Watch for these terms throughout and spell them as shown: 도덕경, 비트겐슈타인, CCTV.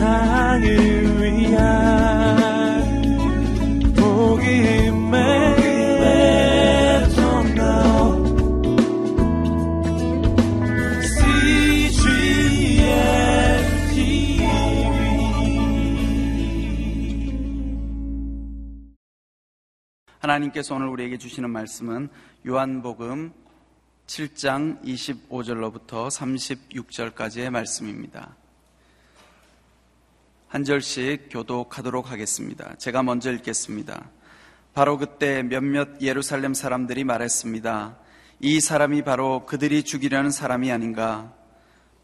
세상을 위한 복음의 통로 CCTV. 하나님께서 오늘 우리에게 주시는 말씀은 요한복음 7장 25절로부터 36절까지의 말씀입니다. 한 절씩 교독하도록 하겠습니다. 제가 먼저 읽겠습니다. 바로 그때 몇몇 예루살렘 사람들이 말했습니다. 이 사람이 바로 그들이 죽이려는 사람이 아닌가?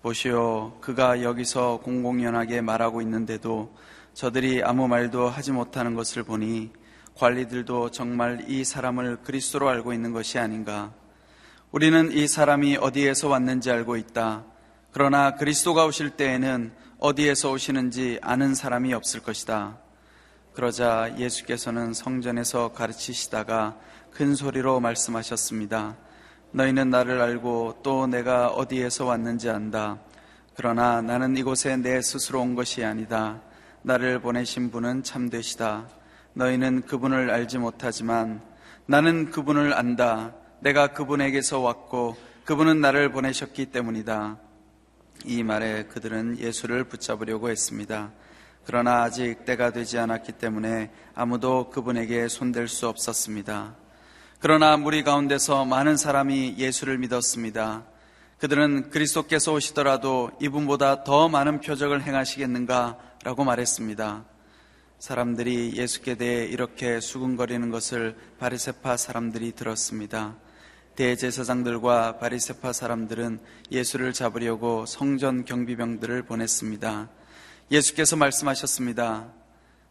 보시오, 그가 여기서 공공연하게 말하고 있는데도 저들이 아무 말도 하지 못하는 것을 보니 관리들도 정말 이 사람을 그리스도로 알고 있는 것이 아닌가? 우리는 이 사람이 어디에서 왔는지 알고 있다. 그러나 그리스도가 오실 때에는 어디에서 오시는지 아는 사람이 없을 것이다. 그러자 예수께서는 성전에서 가르치시다가 큰 소리로 말씀하셨습니다. 너희는 나를 알고 또 내가 어디에서 왔는지 안다. 그러나 나는 이곳에 내 스스로 온 것이 아니다. 나를 보내신 분은 참되시다. 너희는 그분을 알지 못하지만 나는 그분을 안다. 내가 그분에게서 왔고 그분은 나를 보내셨기 때문이다. 이 말에 그들은 예수를 붙잡으려고 했습니다. 그러나 아직 때가 되지 않았기 때문에 아무도 그분에게 손댈 수 없었습니다. 그러나 무리 가운데서 많은 사람이 예수를 믿었습니다. 그들은 그리스도께서 오시더라도 이분보다 더 많은 표적을 행하시겠는가라고 말했습니다. 사람들이 예수께 대해 이렇게 수군거리는 것을 바리새파 사람들이 들었습니다. 대제사장들과 바리새파 사람들은 예수를 잡으려고 성전 경비병들을 보냈습니다. 예수께서 말씀하셨습니다.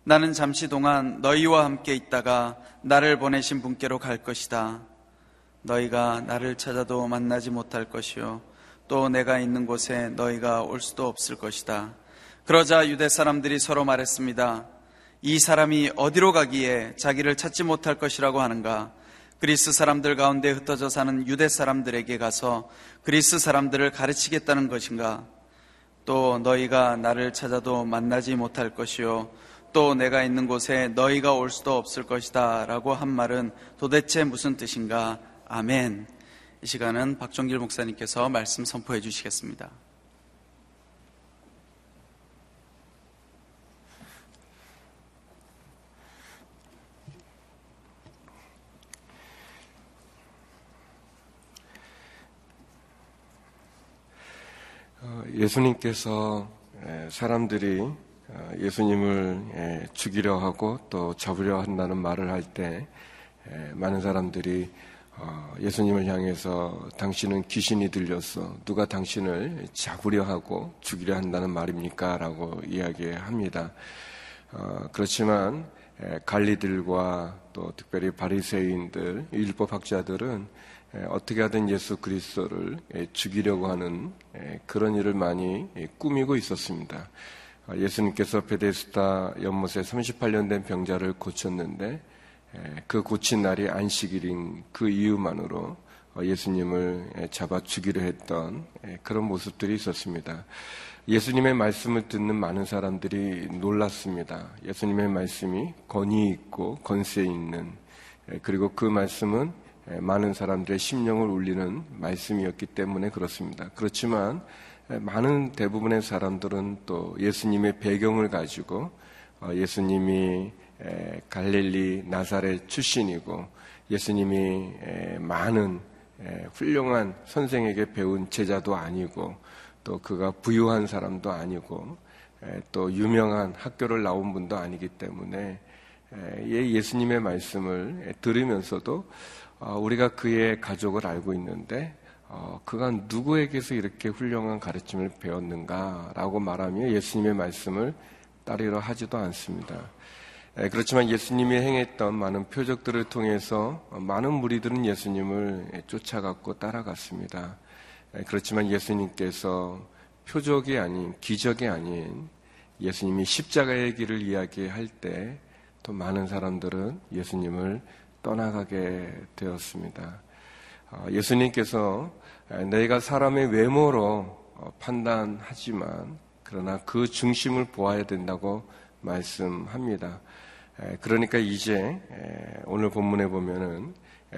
나는 잠시 동안 너희와 함께 있다가 나를 보내신 분께로 갈 것이다. 너희가 나를 찾아도 만나지 못할 것이요 또 내가 있는 곳에 너희가 올 수도 없을 것이다. 그러자 유대 사람들이 서로 말했습니다. 이 사람이 어디로 가기에 자기를 찾지 못할 것이라고 하는가? 그리스 사람들 가운데 흩어져 사는 유대 사람들에게 가서 그리스 사람들을 가르치겠다는 것인가? 또 너희가 나를 찾아도 만나지 못할 것이요 또 내가 있는 곳에 너희가 올 수도 없을 것이다 라고 한 말은 도대체 무슨 뜻인가? 아멘. 이 시간은 박종길 목사님께서 말씀 선포해 주시겠습니다. 예수님께서 사람들이 예수님을 죽이려 하고 또 잡으려 한다는 말을 할 때 많은 사람들이 예수님을 향해서 당신은 귀신이 들렸어. 누가 당신을 잡으려 하고 죽이려 한다는 말입니까? 라고 이야기합니다. 그렇지만 관리들과 또 특별히 바리새인들, 율법학자들은 어떻게 하든 예수 그리스도를 죽이려고 하는 그런 일을 많이 꾸미고 있었습니다. 예수님께서 베데스다 연못에 38년 된 병자를 고쳤는데 그 고친 날이 안식일인 그 이유만으로 예수님을 잡아 죽이려 했던 그런 모습들이 있었습니다. 예수님의 말씀을 듣는 많은 사람들이 놀랐습니다. 예수님의 말씀이 권위 있고 권세 있는, 그리고 그 말씀은 많은 사람들의 심령을 울리는 말씀이었기 때문에 그렇습니다. 그렇지만 많은 대부분의 사람들은 또 예수님의 배경을 가지고 예수님이 갈릴리 나사렛 출신이고 예수님이 많은 훌륭한 선생에게 배운 제자도 아니고 또 그가 부유한 사람도 아니고 또 유명한 학교를 나온 분도 아니기 때문에 예수님의 말씀을 들으면서도 우리가 그의 가족을 알고 있는데 그가 누구에게서 이렇게 훌륭한 가르침을 배웠는가라고 말하며 예수님의 말씀을 따르려 하지도 않습니다. 그렇지만 예수님이 행했던 많은 표적들을 통해서 많은 무리들은 예수님을 쫓아갔고 따라갔습니다. 그렇지만 예수님께서 표적이 아닌, 기적이 아닌 예수님이 십자가의 길을 이야기할 때 또 많은 사람들은 예수님을 떠나가게 되었습니다. 예수님께서 내가 사람의 외모로 판단하지만 그러나 그 중심을 보아야 된다고 말씀합니다. 그러니까 이제 오늘 본문에 보면은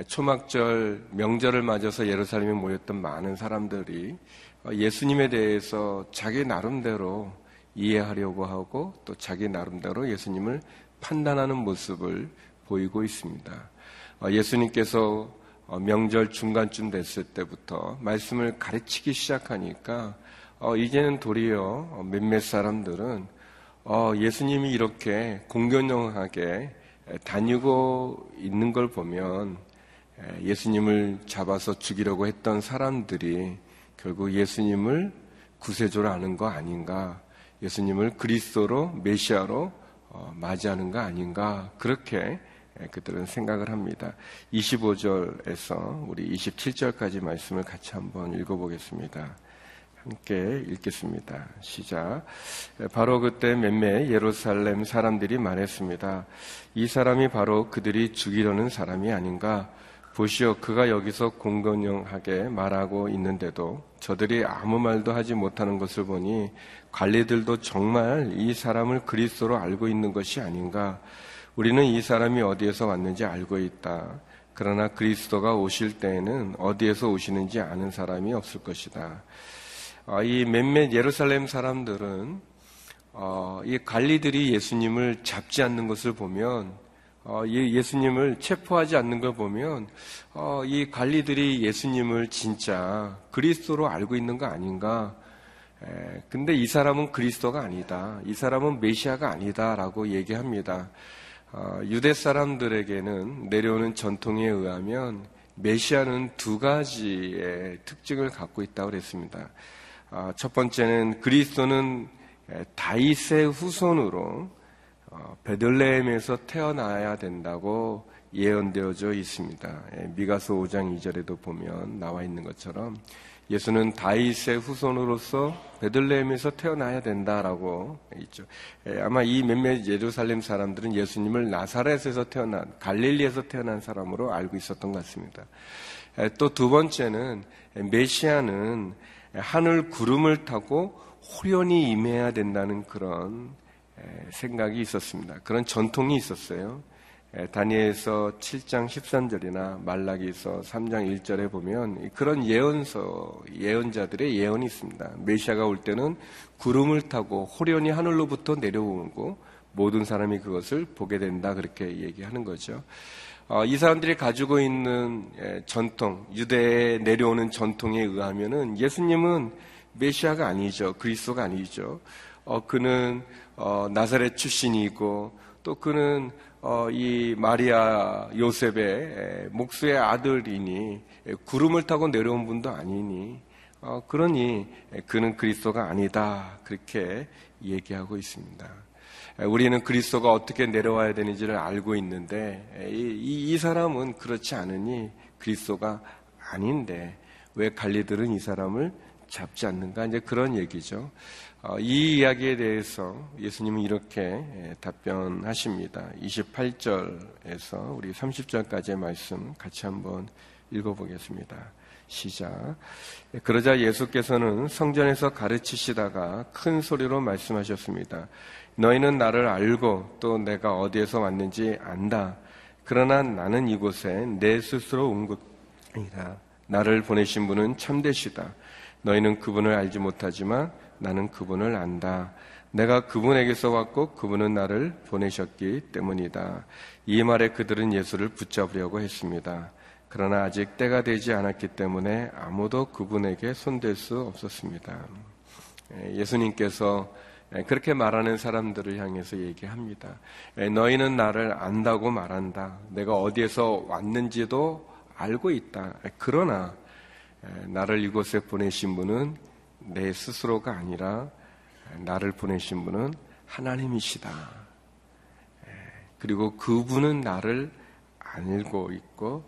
초막절 명절을 맞아서 예루살렘에 모였던 많은 사람들이 예수님에 대해서 자기 나름대로 이해하려고 하고 또 자기 나름대로 예수님을 판단하는 모습을 보이고 있습니다. 예수님께서 명절 중간쯤 됐을 때부터 말씀을 가르치기 시작하니까 이제는 도리어 몇몇 사람들은 예수님이 이렇게 공경하게 다니고 있는 걸 보면 예수님을 잡아서 죽이려고 했던 사람들이 결국 예수님을 구세주로 아는 거 아닌가, 예수님을 그리스도로 메시아로 맞이하는 거 아닌가, 그렇게 그들은 생각을 합니다. 25절에서 우리 27절까지 말씀을 같이 한번 읽어보겠습니다. 함께 읽겠습니다. 시작. 바로 그때 몇몇 예루살렘 사람들이 말했습니다. 이 사람이 바로 그들이 죽이려는 사람이 아닌가? 보시오, 그가 여기서 공경하게 말하고 있는데도 저들이 아무 말도 하지 못하는 것을 보니 관리들도 정말 이 사람을 그리스도로 알고 있는 것이 아닌가? 우리는 이 사람이 어디에서 왔는지 알고 있다. 그러나 그리스도가 오실 때에는 어디에서 오시는지 아는 사람이 없을 것이다. 이 몇몇 예루살렘 사람들은 이 관리들이 예수님을 잡지 않는 것을 보면, 예수님을 체포하지 않는 걸 보면 이 관리들이 예수님을 진짜 그리스도로 알고 있는 거 아닌가? 근데 이 사람은 그리스도가 아니다, 이 사람은 메시아가 아니다라고 얘기합니다. 유대 사람들에게는 내려오는 전통에 의하면 메시아는 두 가지의 특징을 갖고 있다고 그랬습니다. 첫 번째는 그리스도는 다윗의 후손으로 베들레헴에서 태어나야 된다고 예언되어져 있습니다. 미가서 5장 2절에도 보면 나와 있는 것처럼 예수는 다윗의 후손으로서 베들레헴에서 태어나야 된다라고 있죠. 아마 이 몇몇 예루살렘 사람들은 예수님을 나사렛에서 태어난, 갈릴리에서 태어난 사람으로 알고 있었던 것 같습니다. 또 두 번째는 메시아는 하늘 구름을 타고 호련히 임해야 된다는 그런 생각이 있었습니다. 그런 전통이 있었어요. 다니엘서 7장 13절이나 말라기서 3장 1절에 보면 그런 예언자들의 예언이 있습니다. 메시아가 올 때는 구름을 타고 호련히 하늘로부터 내려오고 모든 사람이 그것을 보게 된다, 그렇게 얘기하는 거죠. 이 사람들이 가지고 있는 전통, 유대에 내려오는 전통에 의하면은 예수님은 메시아가 아니죠. 그리스도가 아니죠. 그는 나사렛 출신이고 또 그는 이 마리아 요셉의 목수의 아들이니 구름을 타고 내려온 분도 아니니 그러니 그는 그리스도가 아니다, 그렇게 얘기하고 있습니다. 우리는 그리스도가 어떻게 내려와야 되는지를 알고 있는데 이 사람은 그렇지 않으니 그리스도가 아닌데 왜 관리들은 이 사람을 잡지 않는가, 이제 그런 얘기죠. 이 이야기에 대해서 예수님은 이렇게 답변하십니다. 28절에서 우리 30절까지의 말씀 같이 한번 읽어보겠습니다. 시작. 그러자 예수께서는 성전에서 가르치시다가 큰 소리로 말씀하셨습니다. 너희는 나를 알고 또 내가 어디에서 왔는지 안다. 그러나 나는 이곳에 내 스스로 온 것이다. 나를 보내신 분은 참되시다. 너희는 그분을 알지 못하지만 나는 그분을 안다. 내가 그분에게서 왔고 그분은 나를 보내셨기 때문이다. 이 말에 그들은 예수를 붙잡으려고 했습니다. 그러나 아직 때가 되지 않았기 때문에 아무도 그분에게 손댈 수 없었습니다. 예수님께서 그렇게 말하는 사람들을 향해서 얘기합니다. 너희는 나를 안다고 말한다. 내가 어디에서 왔는지도 알고 있다. 그러나 나를 이곳에 보내신 분은 내 스스로가 아니라 나를 보내신 분은 하나님이시다. 그리고 그분은 나를 알고 있고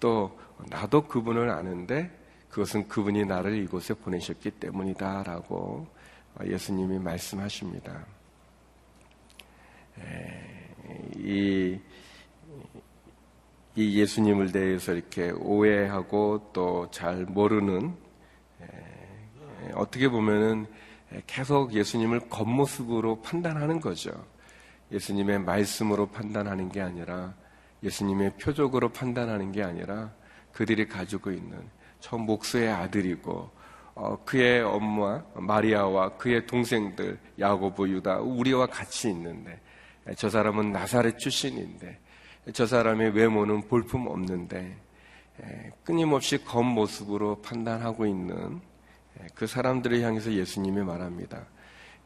또 나도 그분을 아는데 그것은 그분이 나를 이곳에 보내셨기 때문이다 라고 예수님이 말씀하십니다. 이 예수님을 대해서 이렇게 오해하고 또 잘 모르는, 어떻게 보면은 계속 예수님을 겉모습으로 판단하는 거죠. 예수님의 말씀으로 판단하는 게 아니라, 예수님의 표적으로 판단하는 게 아니라, 그들이 가지고 있는 저 목수의 아들이고 그의 엄마 마리아와 그의 동생들 야고보, 유다, 우리와 같이 있는데, 저 사람은 나사렛 출신인데, 저 사람의 외모는 볼품없는데 끊임없이 겉모습으로 판단하고 있는 그 사람들을 향해서 예수님이 말합니다.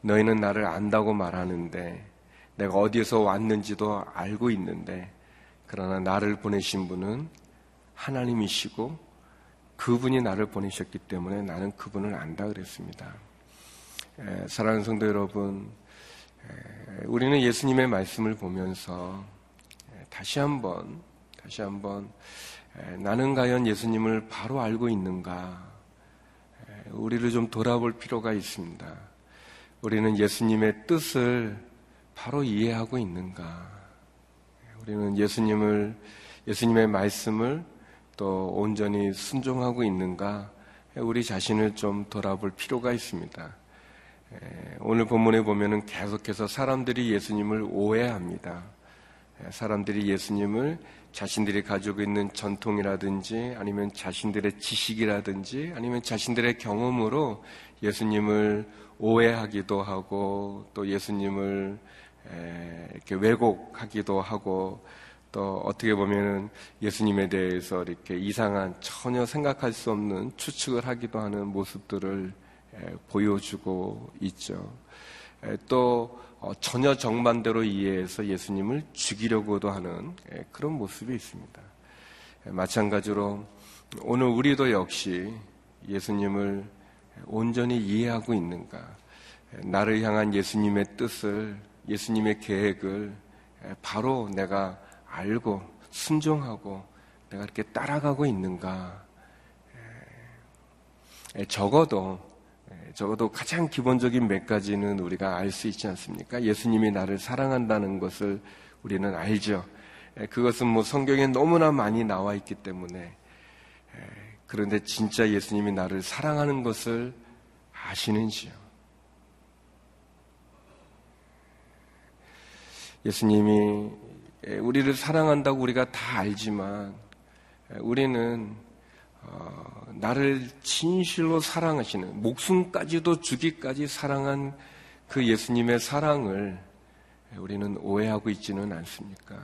너희는 나를 안다고 말하는데, 내가 어디에서 왔는지도 알고 있는데, 그러나 나를 보내신 분은 하나님이시고 그분이 나를 보내셨기 때문에 나는 그분을 안다 그랬습니다. 사랑하는 성도 여러분, 우리는 예수님의 말씀을 보면서 다시 한번 나는 과연 예수님을 바로 알고 있는가, 우리를 좀 돌아볼 필요가 있습니다. 우리는 예수님의 뜻을 바로 이해하고 있는가? 우리는 예수님의 말씀을 또 온전히 순종하고 있는가? 우리 자신을 좀 돌아볼 필요가 있습니다. 오늘 본문에 보면은 계속해서 사람들이 예수님을 오해합니다. 사람들이 예수님을 자신들이 가지고 있는 전통이라든지, 아니면 자신들의 지식이라든지, 아니면 자신들의 경험으로 예수님을 오해하기도 하고, 또 예수님을 이렇게 왜곡하기도 하고, 또 어떻게 보면은 예수님에 대해서 이렇게 이상한, 전혀 생각할 수 없는 추측을 하기도 하는 모습들을 보여주고 있죠. 또 전혀 정반대로 이해해서 예수님을 죽이려고도 하는 그런 모습이 있습니다. 마찬가지로 오늘 우리도 역시 예수님을 온전히 이해하고 있는가, 나를 향한 예수님의 뜻을, 예수님의 계획을 바로 내가 알고 순종하고 내가 이렇게 따라가고 있는가. 적어도 가장 기본적인 몇 가지는 우리가 알 수 있지 않습니까? 예수님이 나를 사랑한다는 것을 우리는 알죠. 그것은 뭐 성경에 너무나 많이 나와 있기 때문에. 그런데 진짜 예수님이 나를 사랑하는 것을 아시는지요? 예수님이 우리를 사랑한다고 우리가 다 알지만, 우리는 나를 진실로 사랑하시는, 목숨까지도 주기까지 사랑한 그 예수님의 사랑을 우리는 오해하고 있지는 않습니까?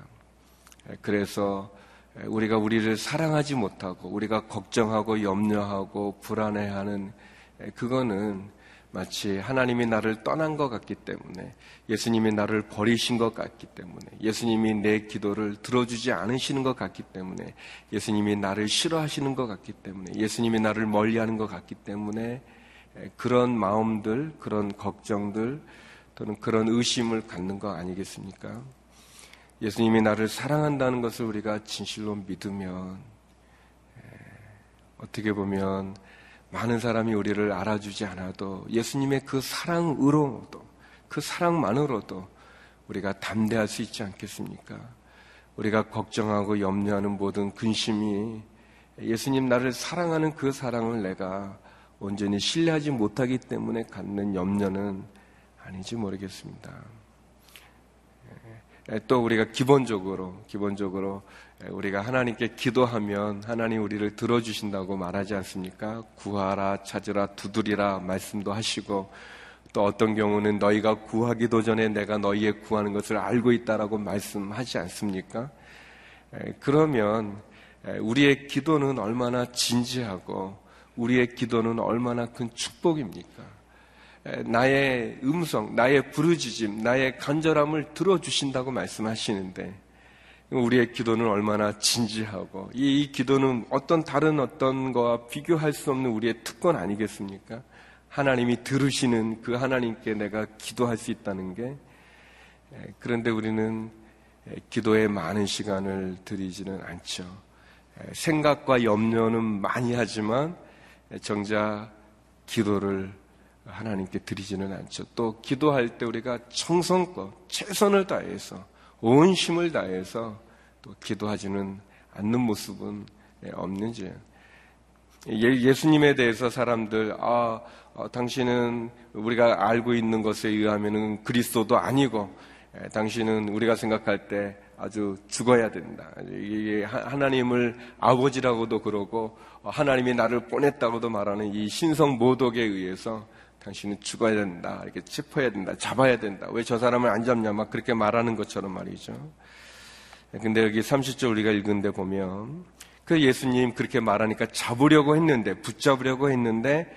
그래서 우리가 우리를 사랑하지 못하고, 우리가 걱정하고 염려하고 불안해하는, 그거는 마치 하나님이 나를 떠난 것 같기 때문에, 예수님이 나를 버리신 것 같기 때문에, 예수님이 내 기도를 들어주지 않으시는 것 같기 때문에, 예수님이 나를 싫어하시는 것 같기 때문에, 예수님이 나를 멀리하는 것 같기 때문에, 그런 마음들, 그런 걱정들, 또는 그런 의심을 갖는 거 아니겠습니까? 예수님이 나를 사랑한다는 것을 우리가 진실로 믿으면, 어떻게 보면 많은 사람이 우리를 알아주지 않아도 예수님의 그 사랑으로도, 그 사랑만으로도 우리가 담대할 수 있지 않겠습니까? 우리가 걱정하고 염려하는 모든 근심이, 예수님 나를 사랑하는 그 사랑을 내가 온전히 신뢰하지 못하기 때문에 갖는 염려는 아닌지 모르겠습니다. 또 우리가 기본적으로 우리가 하나님께 기도하면 하나님 우리를 들어주신다고 말하지 않습니까? 구하라, 찾으라, 두드리라 말씀도 하시고, 또 어떤 경우는 너희가 구하기도 전에 내가 너희의 구하는 것을 알고 있다라고 말씀하지 않습니까? 그러면 우리의 기도는 얼마나 진지하고, 우리의 기도는 얼마나 큰 축복입니까? 나의 음성, 나의 부르짖음, 나의 간절함을 들어주신다고 말씀하시는데, 우리의 기도는 얼마나 진지하고, 이 기도는 다른 어떤 거와 비교할 수 없는 우리의 특권 아니겠습니까? 하나님이 들으시는 그 하나님께 내가 기도할 수 있다는 게. 그런데 우리는 기도에 많은 시간을 들이지는 않죠. 생각과 염려는 많이 하지만 정작 기도를 하나님께 드리지는 않죠. 또 기도할 때 우리가 정성껏 최선을 다해서, 온 힘을 다해서 또 기도하지는 않는 모습은 없는지. 예수님에 대해서 사람들, 당신은 우리가 알고 있는 것에 의하면 그리스도도 아니고, 당신은 우리가 생각할 때 아주 죽어야 된다. 이게 하나님을 아버지라고도 그러고, 하나님이 나를 보냈다고도 말하는 이 신성 모독에 의해서 당신은 죽어야 된다. 이렇게 짚어야 된다. 잡아야 된다. 왜 저 사람을 안 잡냐. 막 그렇게 말하는 것처럼 말이죠. 근데 여기 30절 우리가 읽은 데 보면, 그 예수님 그렇게 말하니까 잡으려고 했는데, 붙잡으려고 했는데,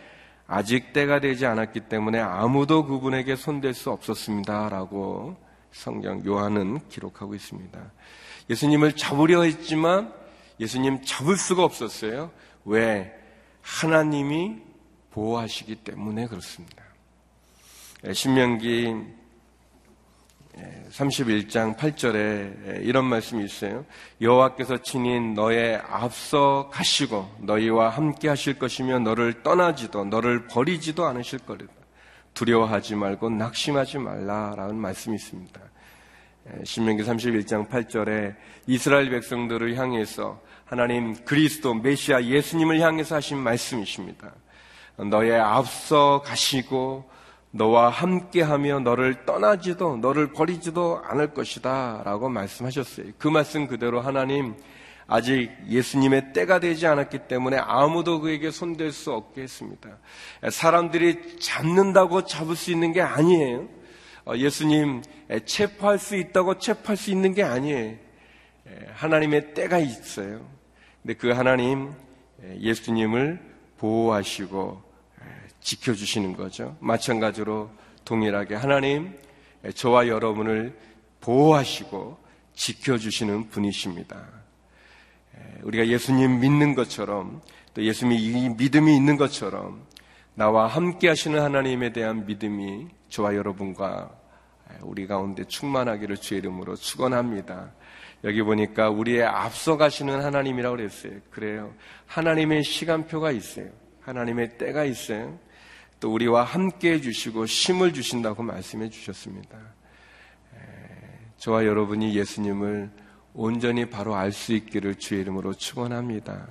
아직 때가 되지 않았기 때문에 아무도 그분에게 손댈 수 없었습니다. 라고 성경 요한은 기록하고 있습니다. 예수님을 잡으려 했지만 예수님 잡을 수가 없었어요. 왜? 하나님이 보호하시기 때문에 그렇습니다. 신명기 31장 8절에 이런 말씀이 있어요. 여호와께서 친히 너의 앞서 가시고 너희와 함께 하실 것이며 너를 떠나지도 너를 버리지도 않으실 거리다. 두려워하지 말고 낙심하지 말라라는 말씀이 있습니다. 신명기 31장 8절에 이스라엘 백성들을 향해서 하나님 그리스도 메시아 예수님을 향해서 하신 말씀이십니다. 너의 앞서 가시고 너와 함께하며 너를 떠나지도 너를 버리지도 않을 것이다 라고 말씀하셨어요. 그 말씀 그대로 하나님 아직 예수님의 때가 되지 않았기 때문에 아무도 그에게 손댈 수 없게 했습니다. 사람들이 잡는다고 잡을 수 있는 게 아니에요. 예수님 체포할 수 있다고 체포할 수 있는 게 아니에요. 하나님의 때가 있어요. 근데 그 하나님 예수님을 보호하시고 지켜주시는 거죠. 마찬가지로 동일하게 하나님 저와 여러분을 보호하시고 지켜주시는 분이십니다. 우리가 예수님 믿는 것처럼 또 예수님이 믿음이 있는 것처럼 나와 함께 하시는 하나님에 대한 믿음이 저와 여러분과 우리 가운데 충만하기를 주의 이름으로 축원합니다. 여기 보니까 우리의 앞서 가시는 하나님이라고 그랬어요. 그래요. 하나님의 시간표가 있어요. 하나님의 때가 있어요. 또 우리와 함께해 주시고 힘을 주신다고 말씀해 주셨습니다. 저와 여러분이 예수님을 온전히 바로 알 수 있기를 주의 이름으로 축원합니다.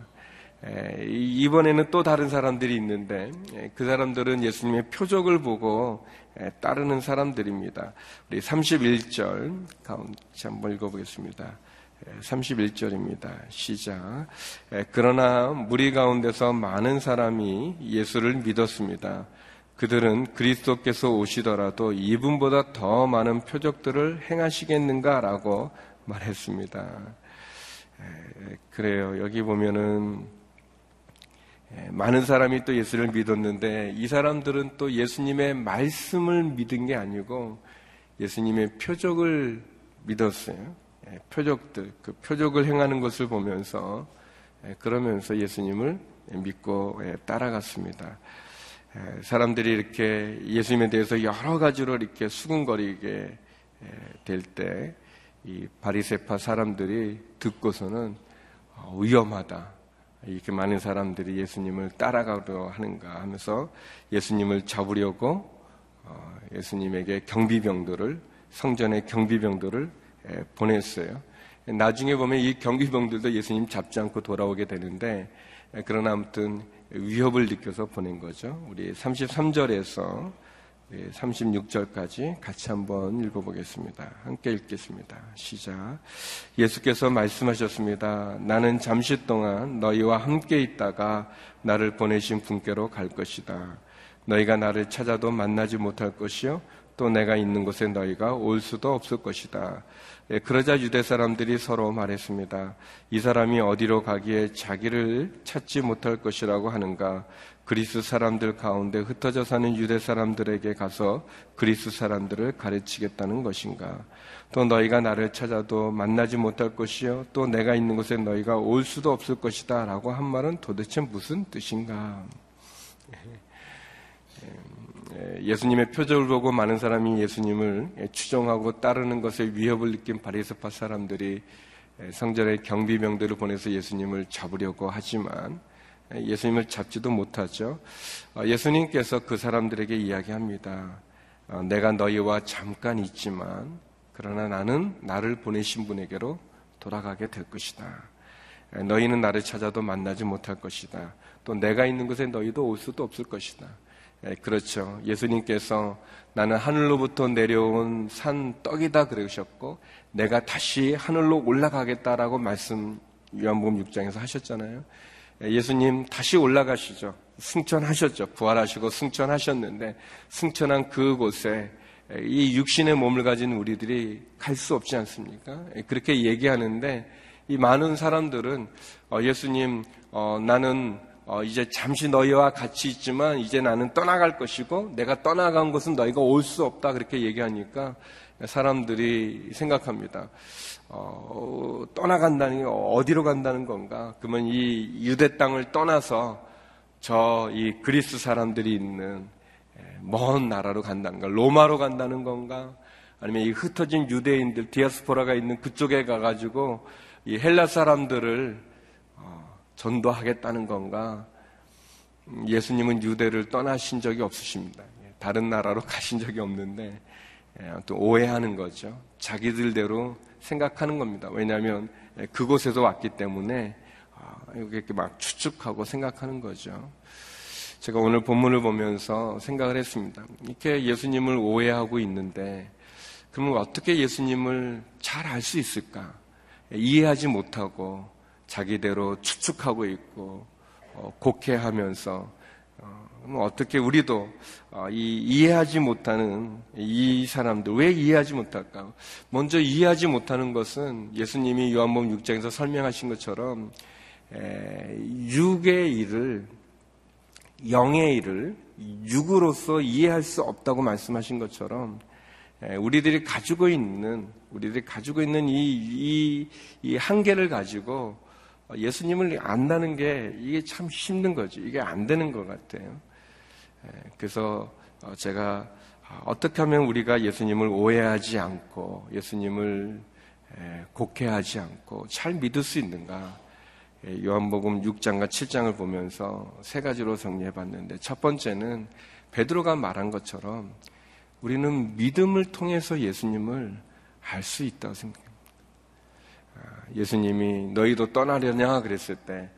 이번에는 또 다른 사람들이 있는데 그 사람들은 예수님의 표적을 보고 따르는 사람들입니다. 우리 31절 같이 한번 읽어보겠습니다. 31절입니다. 시작. 그러나 무리 가운데서 많은 사람이 예수를 믿었습니다. 그들은 그리스도께서 오시더라도 이분보다 더 많은 표적들을 행하시겠는가라고 말했습니다. 그래요. 여기 보면은 많은 사람이 또 예수를 믿었는데 이 사람들은 또 예수님의 말씀을 믿은 게 아니고 예수님의 표적을 믿었어요. 표적들, 그 표적을 행하는 것을 보면서 그러면서 예수님을 믿고 따라갔습니다. 사람들이 이렇게 예수님에 대해서 여러 가지로 이렇게 수군거리게 될 때 이 바리새파 사람들이 듣고서는 위험하다. 이렇게 많은 사람들이 예수님을 따라가려 하는가 하면서 예수님을 잡으려고 예수님에게 경비병들을 성전의 경비병들을 보냈어요. 나중에 보면 이 경비병들도 예수님 잡지 않고 돌아오게 되는데 그러나 아무튼 위협을 느껴서 보낸 거죠. 우리 33절에서 36절까지 같이 한번 읽어보겠습니다. 함께 읽겠습니다. 시작. 예수께서 말씀하셨습니다. 나는 잠시 동안 너희와 함께 있다가 나를 보내신 분께로 갈 것이다. 너희가 나를 찾아도 만나지 못할 것이요 또 내가 있는 곳에 너희가 올 수도 없을 것이다. 그러자 유대 사람들이 서로 말했습니다. 이 사람이 어디로 가기에 자기를 찾지 못할 것이라고 하는가. 그리스 사람들 가운데 흩어져 사는 유대 사람들에게 가서 그리스 사람들을 가르치겠다는 것인가. 또 너희가 나를 찾아도 만나지 못할 것이요 또 내가 있는 곳에 너희가 올 수도 없을 것이다 라고 한 말은 도대체 무슨 뜻인가. 예수님의 표적을 보고 많은 사람이 예수님을 추종하고 따르는 것에 위협을 느낀 바리새파 사람들이 성전의 경비병들을 보내서 예수님을 잡으려고 하지만 예수님을 잡지도 못하죠. 예수님께서 그 사람들에게 이야기합니다. 내가 너희와 잠깐 있지만 그러나 나는 나를 보내신 분에게로 돌아가게 될 것이다. 너희는 나를 찾아도 만나지 못할 것이다. 또 내가 있는 곳에 너희도 올 수도 없을 것이다. 그렇죠. 예수님께서 나는 하늘로부터 내려온 산 떡이다 그러셨고 내가 다시 하늘로 올라가겠다라고 말씀 요한복음 6장에서 하셨잖아요. 예수님 다시 올라가시죠. 승천하셨죠. 부활하시고 승천하셨는데 승천한 그곳에 이 육신의 몸을 가진 우리들이 갈 수 없지 않습니까? 그렇게 얘기하는데 이 많은 사람들은 예수님 나는 이제 잠시 너희와 같이 있지만 이제 나는 떠나갈 것이고 내가 떠나간 곳은 너희가 올 수 없다 그렇게 얘기하니까 사람들이 생각합니다. 떠나간다는 게 어디로 간다는 건가? 그러면 이 유대 땅을 떠나서 저 이 그리스 사람들이 있는 먼 나라로 간다는가? 로마로 간다는 건가? 아니면 이 흩어진 유대인들 디아스포라가 있는 그쪽에 가가지고 이 헬라 사람들을 전도하겠다는 건가? 예수님은 유대를 떠나신 적이 없으십니다. 다른 나라로 가신 적이 없는데 또 오해하는 거죠. 자기들대로 생각하는 겁니다. 왜냐하면 그곳에서 왔기 때문에 이렇게 막 추측하고 생각하는 거죠. 제가 오늘 본문을 보면서 생각을 했습니다. 이렇게 예수님을 오해하고 있는데 그러면 어떻게 예수님을 잘 알 수 있을까? 이해하지 못하고 자기대로 추측하고 있고 곡해하면서 어떻게 우리도 이해하지 못하는 이 사람들 왜 이해하지 못할까? 먼저 이해하지 못하는 것은 예수님이 요한복음 6장에서 설명하신 것처럼 육의 일을 영의 일을 육으로서 이해할 수 없다고 말씀하신 것처럼 우리들이 가지고 있는 이 한계를 가지고 예수님을 안다는 게 이게 참 힘든 거지. 이게 안 되는 것 같아요. 그래서 제가 어떻게 하면 우리가 예수님을 오해하지 않고 예수님을 곡해하지 않고 잘 믿을 수 있는가. 요한복음 6장과 7장을 보면서 세 가지로 정리해봤는데 첫 번째는 베드로가 말한 것처럼 우리는 믿음을 통해서 예수님을 알 수 있다고 생각합니다. 예수님이 너희도 떠나려냐 그랬을 때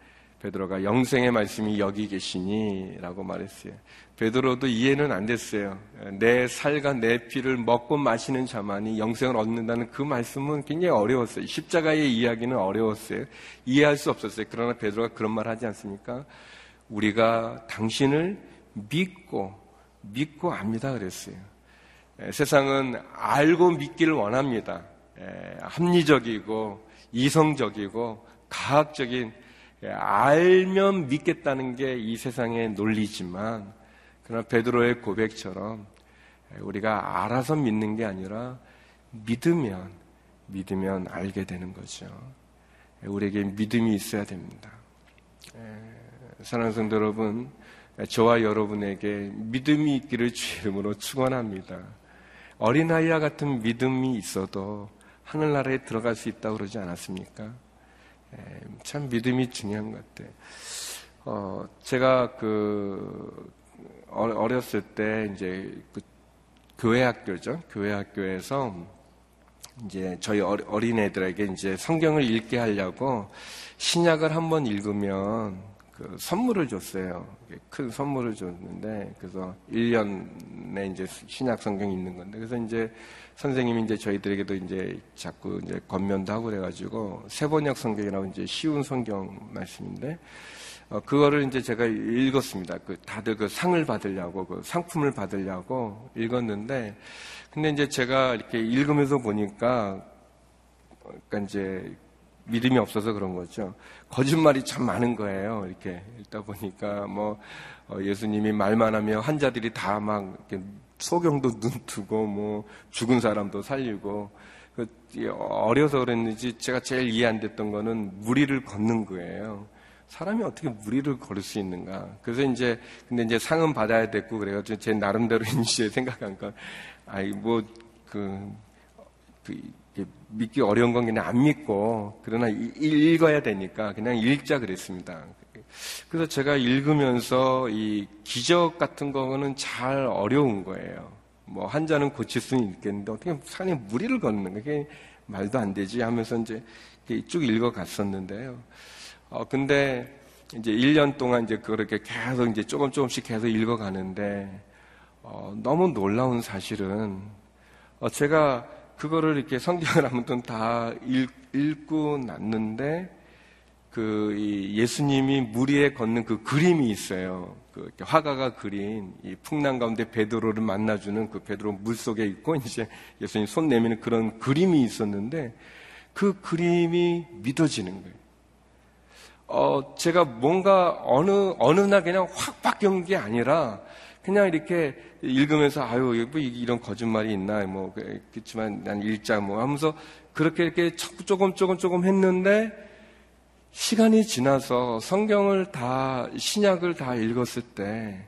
베드로가 영생의 말씀이 여기 계시니 라고 말했어요. 베드로도 이해는 안 됐어요. 내 살과 내 피를 먹고 마시는 자만이 영생을 얻는다는 그 말씀은 굉장히 어려웠어요. 십자가의 이야기는 어려웠어요. 이해할 수 없었어요. 그러나 베드로가 그런 말 하지 않습니까? 우리가 당신을 믿고 압니다 그랬어요. 세상은 알고 믿기를 원합니다. 합리적이고 이성적이고 과학적인 알면 믿겠다는 게 이 세상의 논리지만 그러나 베드로의 고백처럼 우리가 알아서 믿는 게 아니라 믿으면 알게 되는 거죠. 우리에게 믿음이 있어야 됩니다. 사랑하는 성도 여러분, 저와 여러분에게 믿음이 있기를 주의 이름으로 축원합니다. 어린아이와 같은 믿음이 있어도 하늘나라에 들어갈 수 있다고 그러지 않았습니까? 참 믿음이 중요한 것 같아요. 제가 어렸을 때 이제 교회 학교에서 이제 저희 어린애들에게 이제 성경을 읽게 하려고 신약을 한번 읽으면 선물을 줬어요. 큰 선물을 줬는데 그래서 1년에 이제 신약 성경 읽는 건데 그래서 이제 선생님이 이제 저희들에게도 이제 자꾸 이제 권면도 하고 그래가지고 세번역 성경이라고 이제 쉬운 성경 말씀인데 그거를 이제 제가 읽었습니다. 다들 상을 받으려고 상품을 받으려고 읽었는데 근데 이제 제가 이렇게 읽으면서 보니까 그러니까 이제 믿음이 없어서 그런 거죠. 거짓말이 참 많은 거예요. 이렇게 읽다 보니까 뭐 예수님이 말만 하면 환자들이 다 막 소경도 눈 뜨고 뭐 죽은 사람도 살리고 어려서 그랬는지 제가 제일 이해 안 됐던 거는 무리를 걷는 거예요. 사람이 어떻게 무리를 걸을 수 있는가? 그래서 이제 근데 이제 상은 받아야 됐고 그래가지고 제 나름대로 이제 생각한 건 아이 뭐 믿기 어려운 건 그냥 안 믿고 그러나 읽어야 되니까 그냥 읽자 그랬습니다. 그래서 제가 읽으면서 이 기적 같은 거는 잘 어려운 거예요. 뭐 환자는 고칠 수는 있겠는데 어떻게 산에 무리를 걷는 거 그게 말도 안 되지 하면서 이제 쭉 읽어갔었는데요. 근데 이제 1년 동안 이제 그렇게 계속 이제 조금씩 계속 읽어가는데, 너무 놀라운 사실은, 제가 그거를 이렇게 성경을 아무튼 다 읽고 났는데, 예수님이 물 위에 걷는 그 그림이 있어요. 화가가 그린 이 풍랑 가운데 베드로를 만나주는 그 베드로 물 속에 있고 이제 예수님 손 내미는 그런 그림이 있었는데 그 그림이 믿어지는 거예요. 제가 뭔가 어느 날 그냥 확 바뀐 게 아니라 그냥 이렇게 읽으면서 아유 뭐 이런 거짓말이 있나 뭐 그렇지만 난 읽자 뭐 하면서 그렇게 이렇게 조금 했는데. 시간이 지나서 성경을 다 신약을 다 읽었을 때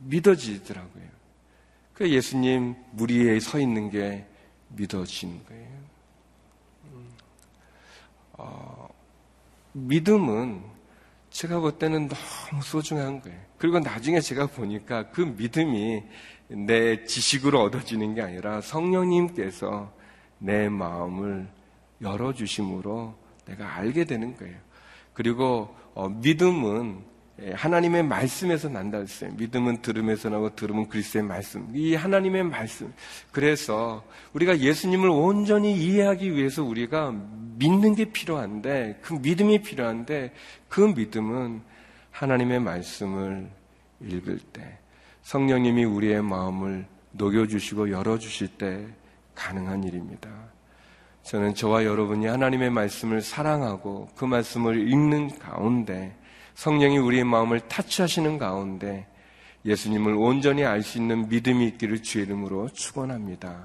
믿어지더라고요. 그래서 예수님 물 위에 서 있는 게 믿어지는 거예요. 믿음은 제가 볼 때는 너무 소중한 거예요. 그리고 나중에 제가 보니까 그 믿음이 내 지식으로 얻어지는 게 아니라 성령님께서 내 마음을 열어주심으로 내가 알게 되는 거예요. 그리고 믿음은 하나님의 말씀에서 난다 했어요. 믿음은 들음에서 나고 들음은 그리스도의 말씀. 이 하나님의 말씀. 그래서 우리가 예수님을 온전히 이해하기 위해서 우리가 믿는 게 필요한데 그 믿음이 필요한데 그 믿음은 하나님의 말씀을 읽을 때 성령님이 우리의 마음을 녹여주시고 열어주실 때 가능한 일입니다. 저는 저와 여러분이 하나님의 말씀을 사랑하고 그 말씀을 읽는 가운데 성령이 우리의 마음을 터치하시는 가운데 예수님을 온전히 알 수 있는 믿음이 있기를 주의 이름으로 축원합니다.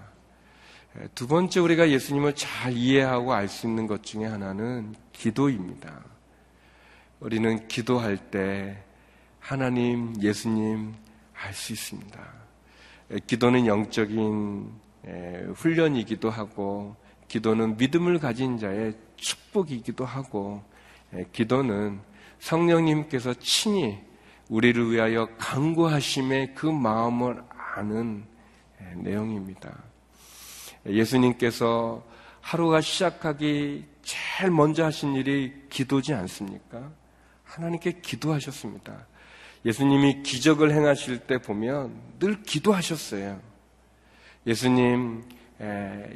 두 번째 우리가 예수님을 잘 이해하고 알 수 있는 것 중에 하나는 기도입니다. 우리는 기도할 때 하나님, 예수님 알 수 있습니다. 기도는 영적인 훈련이기도 하고 기도는 믿음을 가진 자의 축복이기도 하고 기도는 성령님께서 친히 우리를 위하여 간구하심의 그 마음을 아는 내용입니다. 예수님께서 하루가 시작하기 제일 먼저 하신 일이 기도지 않습니까? 하나님께 기도하셨습니다. 예수님이 기적을 행하실 때 보면 늘 기도하셨어요. 예수님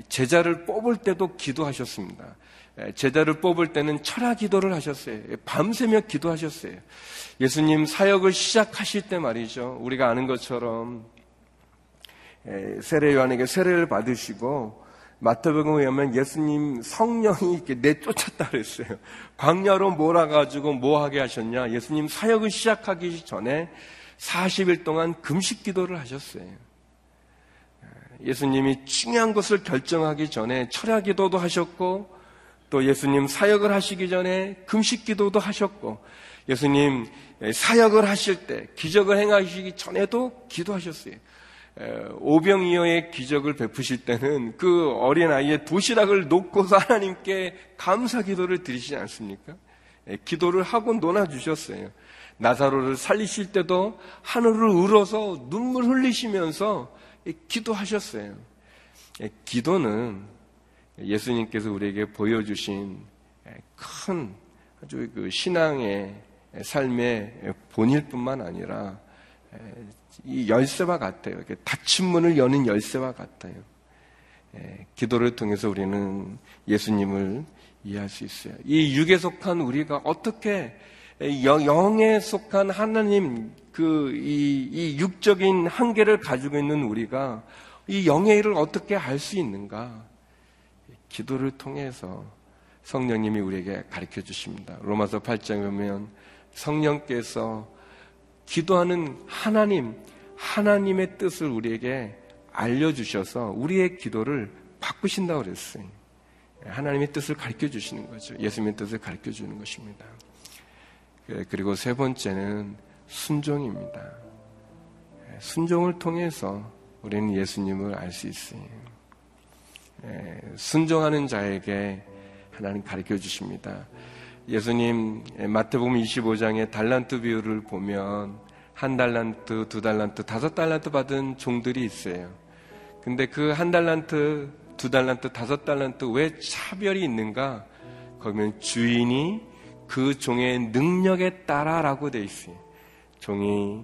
제자를 뽑을 때도 기도하셨습니다. 제자를 뽑을 때는 철야 기도를 하셨어요. 밤새며 기도하셨어요. 예수님 사역을 시작하실 때 말이죠. 우리가 아는 것처럼 세례 요한에게 세례를 받으시고 마태복음에 보면 예수님 성령이 이렇게 내쫓았다 그랬어요. 광야로 몰아가지고 뭐 하게 하셨냐? 예수님 사역을 시작하기 전에 40일 동안 금식 기도를 하셨어요. 예수님이 중요한 것을 결정하기 전에 철야 기도도 하셨고 또 예수님 사역을 하시기 전에 금식 기도도 하셨고 예수님 사역을 하실 때 기적을 행하시기 전에도 기도하셨어요. 오병이어의 기적을 베푸실 때는 그 어린아이의 도시락을 놓고서 하나님께 감사 기도를 드리시지 않습니까? 기도를 하고 논아주셨어요. 나사로를 살리실 때도 하늘을 울어서 눈물 흘리시면서 기도하셨어요. 기도는 예수님께서 우리에게 보여주신 큰 아주 그 신앙의 삶의 본일 뿐만 아니라 이 열쇠와 같아요. 이렇게 닫힌 문을 여는 열쇠와 같아요. 기도를 통해서 우리는 예수님을 이해할 수 있어요. 이 육에 속한 우리가 어떻게 영에 속한 하나님 이 육적인 한계를 가지고 있는 우리가 이 영의 일을 어떻게 알 수 있는가? 기도를 통해서 성령님이 우리에게 가르쳐 주십니다. 로마서 8장에 보면 성령께서 기도하는 하나님의 뜻을 우리에게 알려주셔서 우리의 기도를 바꾸신다고 그랬어요. 하나님의 뜻을 가르쳐 주시는 거죠. 예수님의 뜻을 가르쳐 주는 것입니다. 그리고 세 번째는 순종입니다. 순종을 통해서 우리는 예수님을 알 수 있어요. 순종하는 자에게 하나님 가르쳐 주십니다. 예수님 마태복음 25장의 달란트 비유를 보면 1달란트, 2달란트, 5달란트 받은 종들이 있어요. 근데 그 1달란트, 2달란트, 5달란트 왜 차별이 있는가? 거기면 주인이 그 종의 능력에 따라라고 되어 있어요. 종이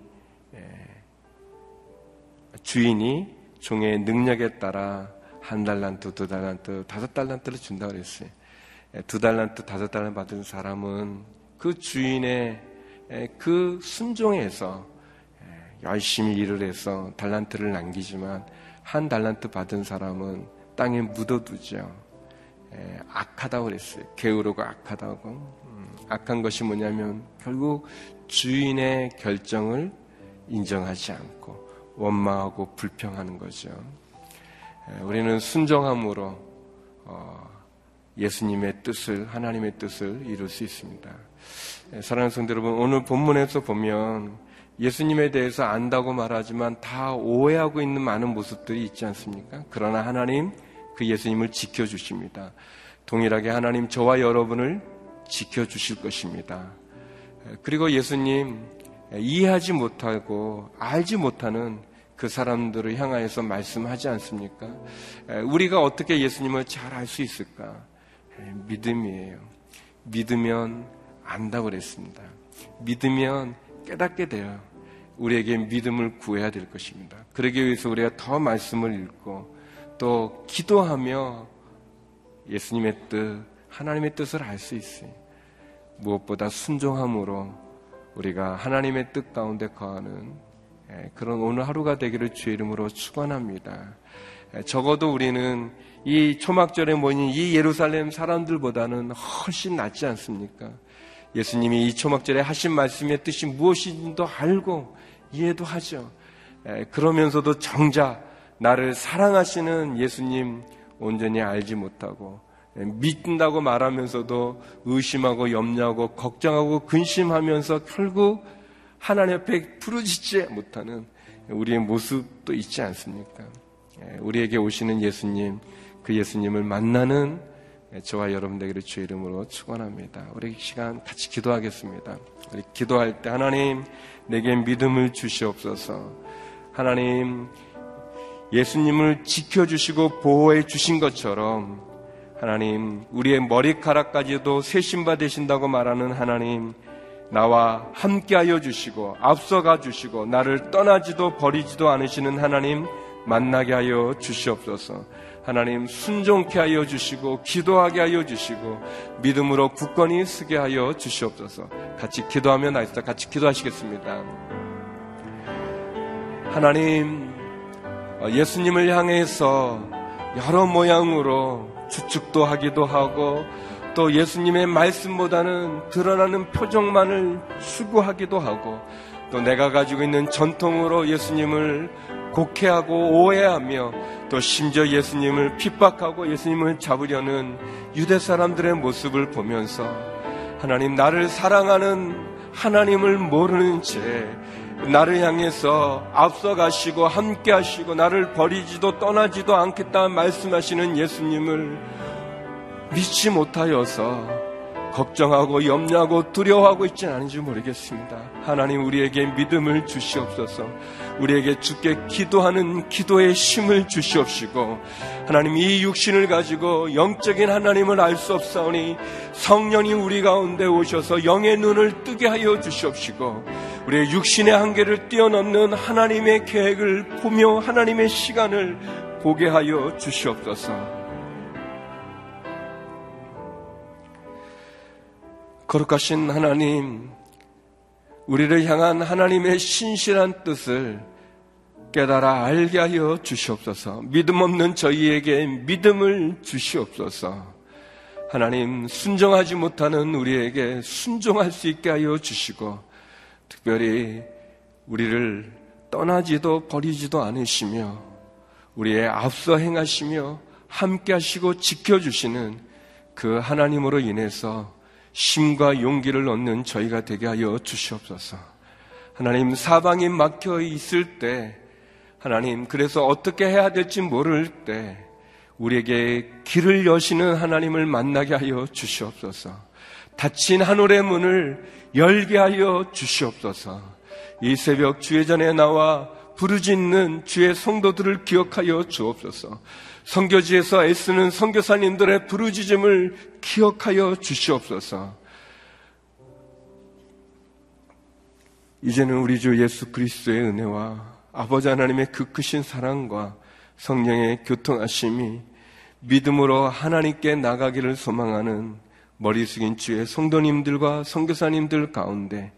주인이 종의 능력에 따라 1달란트, 2달란트, 5달란트를 준다고 그랬어요. 2달란트, 5달란트 받은 사람은 그 주인의 그 순종에서 열심히 일을 해서 달란트를 남기지만 1달란트 받은 사람은 땅에 묻어두죠. 악하다고 그랬어요. 게으르고 악하다고. 악한 것이 뭐냐면 결국 주인의 결정을 인정하지 않고 원망하고 불평하는 거죠. 우리는 순종함으로 예수님의 뜻을, 하나님의 뜻을 이룰 수 있습니다. 사랑하는 성도 여러분, 오늘 본문에서 보면 예수님에 대해서 안다고 말하지만 다 오해하고 있는 많은 모습들이 있지 않습니까? 그러나 하나님, 그 예수님을 지켜주십니다. 동일하게 하나님 저와 여러분을 지켜주실 것입니다. 그리고 예수님, 이해하지 못하고 알지 못하는 그 사람들을 향하여서 말씀하지 않습니까? 우리가 어떻게 예수님을 잘 알 수 있을까? 믿음이에요. 믿으면 안다고 그랬습니다. 믿으면 깨닫게 돼요. 우리에게 믿음을 구해야 될 것입니다. 그러기 위해서 우리가 더 말씀을 읽고 또 기도하며 예수님의 뜻, 하나님의 뜻을 알 수 있어요. 무엇보다 순종함으로 우리가 하나님의 뜻 가운데 거하는 그런 오늘 하루가 되기를 주의 이름으로 축원합니다. 적어도 우리는 이 초막절에 모인 이 예루살렘 사람들보다는 훨씬 낫지 않습니까? 예수님이 이 초막절에 하신 말씀의 뜻이 무엇인지도 알고 이해도 하죠. 그러면서도 정작 나를 사랑하시는 예수님 온전히 알지 못하고 믿는다고 말하면서도 의심하고 염려하고 걱정하고 근심하면서 결국 하나님 앞에 부르짖지 못하는 우리의 모습도 있지 않습니까? 우리에게 오시는 예수님, 그 예수님을 만나는 저와 여러분들에게 주의 이름으로 축원합니다. 우리 시간 같이 기도하겠습니다. 우리 기도할 때 하나님, 내게 믿음을 주시옵소서. 하나님, 예수님을 지켜주시고 보호해 주신 것처럼 하나님, 우리의 머리카락까지도 세심받으신다고 말하는 하나님, 나와 함께하여 주시고 앞서가 주시고 나를 떠나지도 버리지도 않으시는 하나님 만나게 하여 주시옵소서. 하나님, 순종케 하여 주시고 기도하게 하여 주시고 믿음으로 굳건히 서게 하여 주시옵소서. 같이 기도하며 나이스다. 같이 기도하시겠습니다. 하나님, 예수님을 향해서 여러 모양으로 추측도 하기도 하고 또 예수님의 말씀보다는 드러나는 표정만을 추구하기도 하고 또 내가 가지고 있는 전통으로 예수님을 곡해하고 오해하며 또 심지어 예수님을 핍박하고 예수님을 잡으려는 유대 사람들의 모습을 보면서 하나님, 나를 사랑하는 하나님을 모르는 채 나를 향해서 앞서가시고 함께하시고 나를 버리지도 떠나지도 않겠다 말씀하시는 예수님을 믿지 못하여서 걱정하고 염려하고 두려워하고 있지는 않은지 모르겠습니다. 하나님, 우리에게 믿음을 주시옵소서. 우리에게 주께 기도하는 기도의 힘을 주시옵시고 하나님, 이 육신을 가지고 영적인 하나님을 알 수 없사오니 성령이 우리 가운데 오셔서 영의 눈을 뜨게 하여 주시옵시고 우리의 육신의 한계를 뛰어넘는 하나님의 계획을 보며 하나님의 시간을 보게 하여 주시옵소서. 거룩하신 하나님, 우리를 향한 하나님의 신실한 뜻을 깨달아 알게 하여 주시옵소서. 믿음 없는 저희에게 믿음을 주시옵소서. 하나님, 순종하지 못하는 우리에게 순종할 수 있게 하여 주시고 특별히 우리를 떠나지도 버리지도 않으시며 우리의 앞서 행하시며 함께 하시고 지켜주시는 그 하나님으로 인해서 힘과 용기를 얻는 저희가 되게 하여 주시옵소서. 하나님, 사방이 막혀 있을 때 하나님, 그래서 어떻게 해야 될지 모를 때 우리에게 길을 여시는 하나님을 만나게 하여 주시옵소서. 닫힌 하늘의 문을 열게 하여 주시옵소서. 이 새벽 주의 전에 나와 부르짖는 주의 성도들을 기억하여 주옵소서. 선교지에서 애쓰는 선교사님들의 부르짖음을 기억하여 주시옵소서. 이제는 우리 주 예수 그리스도의 은혜와 아버지 하나님의 그 크신 사랑과 성령의 교통하심이 믿음으로 하나님께 나가기를 소망하는 머리 숙인 주의 성도님들과 선교사님들 가운데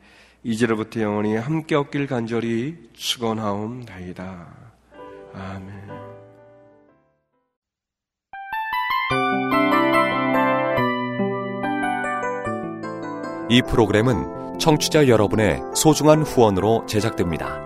이제로부터 영원히 함께 없길 간절히 축원하옵나이다. 아멘. 이 프로그램은 청취자 여러분의 소중한 후원으로 제작됩니다.